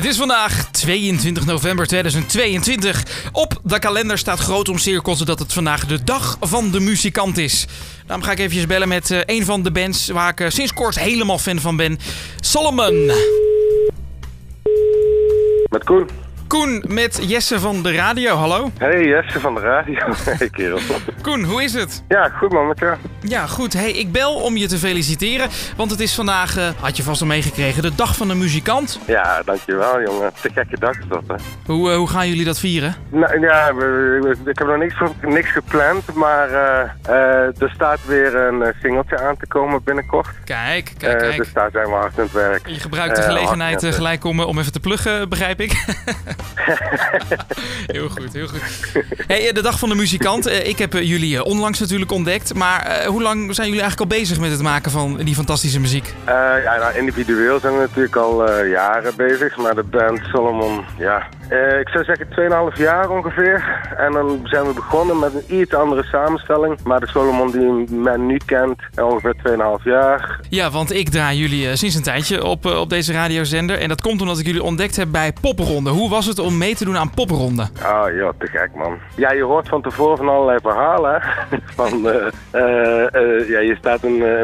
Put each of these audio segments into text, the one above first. Het is vandaag 22 november 2022. Op de kalender staat groot omcirkeld dat het vandaag de dag van de muzikant is. Daarom ga ik eventjes bellen met een van de bands waar ik sinds kort helemaal fan van ben. Solomon. Met Koen. Koen, met Jesse van de radio, hallo. Hey Jesse van de radio, hey kerel. Koen, hoe is het? Ja, goed man, lekker. Ja, goed. Hey, ik bel om je te feliciteren, want het is vandaag, had je vast al meegekregen, de dag van de muzikant. Ja, dankjewel jongen. Te gekke dag is dat, hè. Hoe gaan jullie dat vieren? Nou ja, ik heb nog niks gepland, maar er staat weer een singeltje aan te komen binnenkort. Kijk. Dus daar zijn we hard aan het werk. Je gebruikt de gelegenheid gelijk om even te pluggen, begrijp ik. Heel goed. Hey, de dag van de muzikant. Ik heb jullie onlangs natuurlijk ontdekt. Maar hoe lang zijn jullie eigenlijk al bezig met het maken van die fantastische muziek? Individueel zijn we natuurlijk al jaren bezig. Maar de band Solomon, ja. Ik zou zeggen 2,5 jaar ongeveer. En dan zijn we begonnen met een iets andere samenstelling. Maar de Solomon die men nu kent, ongeveer 2,5 jaar. Ja, want ik draai jullie sinds een tijdje op deze radiozender. En dat komt omdat ik jullie ontdekt heb bij Popronde. Hoe was het om mee te doen aan Popronde? Ah ja, te gek man. Ja, je hoort van tevoren van allerlei verhalen. Je staat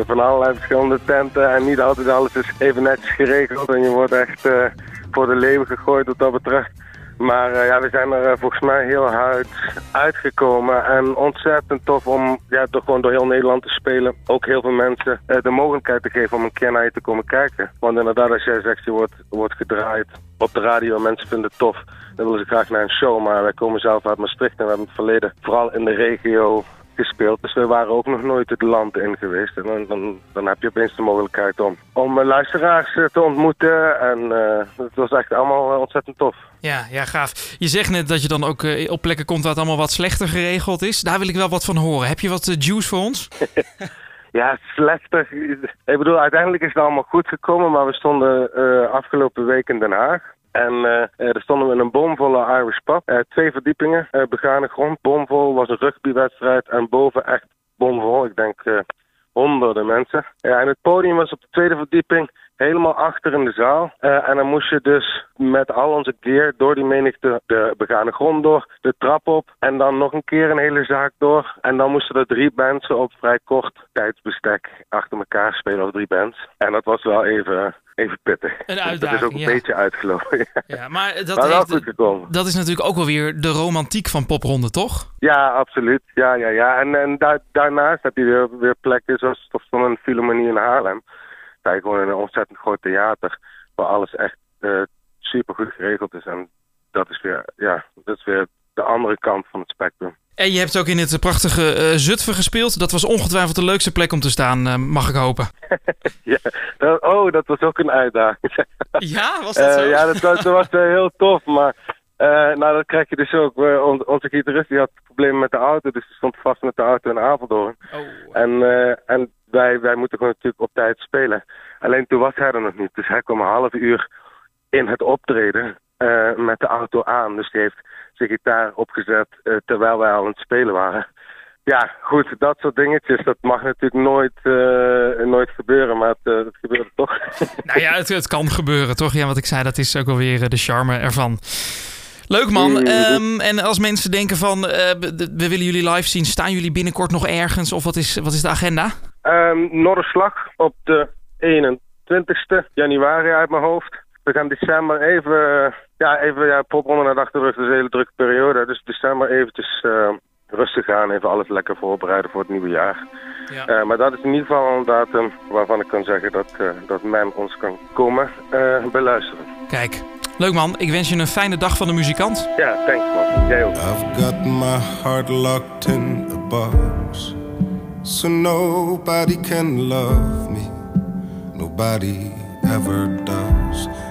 van allerlei verschillende tenten en niet altijd alles is even netjes geregeld. En je wordt echt voor de leeuw gegooid wat dat betreft. Maar we zijn er volgens mij heel hard uitgekomen. En ontzettend tof om door heel Nederland te spelen. Ook heel veel mensen de mogelijkheid te geven om een keer naar je te komen kijken. Want inderdaad, als jij zegt, je wordt gedraaid op de radio. Mensen vinden het tof. Dan willen ze graag naar een show. Maar wij komen zelf uit Maastricht en we hebben het verleden vooral in de regio gespeeld. Dus we waren ook nog nooit het land in geweest. En dan heb je opeens de mogelijkheid om luisteraars te ontmoeten. En het was echt allemaal ontzettend tof. Ja, gaaf. Je zegt net dat je dan ook op plekken komt waar het allemaal wat slechter geregeld is. Daar wil ik wel wat van horen. Heb je wat juice voor ons? Ja, slechter. Ik bedoel, uiteindelijk is het allemaal goed gekomen. Maar we stonden afgelopen week in Den Haag. En daar stonden we in een bomvolle Irish pub. 2 verdiepingen, begane grond, bomvol, was een rugbywedstrijd en boven echt bomvol. Ik denk honderden mensen. En het podium was op de 2e verdieping, helemaal achter in de zaal. En dan moest je dus met al onze gear door die menigte de begane grond door, de trap op en dan nog een keer een hele zaak door. En dan moesten er 3 mensen op vrij kort tijdsbestek achter elkaar spelen, of 3 bands. En dat was wel even pittig. Een uitdaging, dus dat is ook een beetje uitgelopen. Ja, maar dat is natuurlijk ook wel weer de romantiek van Popronde, toch? Ja, absoluut. Ja. En daarnaast heb je weer plekken zoals zo'n Philharmonie in Haarlem. Daar je gewoon in een ontzettend groot theater waar alles echt super goed geregeld is. En dat is weer de andere kant van het spectrum. En je hebt ook in het prachtige Zutphen gespeeld. Dat was ongetwijfeld de leukste plek om te staan, mag ik hopen. Ja, dat was ook een uitdaging. Ja, was dat zo? Ja, dat was heel tof, maar dat krijg je dus ook. Onze gitarist die had problemen met de auto, dus die stond vast met de auto in Apeldoorn. Oh. En wij moeten gewoon natuurlijk op tijd spelen. Alleen toen was hij er nog niet, dus hij kwam een half uur in het optreden met de auto aan. Dus die heeft zijn gitaar opgezet terwijl wij al aan het spelen waren. Ja, goed, dat soort dingetjes, dat mag natuurlijk nooit gebeuren, maar het gebeurde toch. Nou ja, het kan gebeuren, toch? Ja, wat ik zei, dat is ook wel weer de charme ervan. Leuk man. En als mensen denken van, we willen jullie live zien, staan jullie binnenkort nog ergens? Of wat is de agenda? Noorderslag op de 21ste januari uit mijn hoofd. We gaan december even Popronde naar de achterrug, dat is een hele drukke periode. Dus december eventjes rustig aan, even alles lekker voorbereiden voor het nieuwe jaar. Ja. Maar dat is in ieder geval een datum waarvan ik kan zeggen dat men ons kan komen beluisteren. Kijk, leuk man. Ik wens je een fijne dag van de muzikant. Ja, thanks man. Jij ook. I've got my heart locked in a box, so nobody can love me, nobody ever does.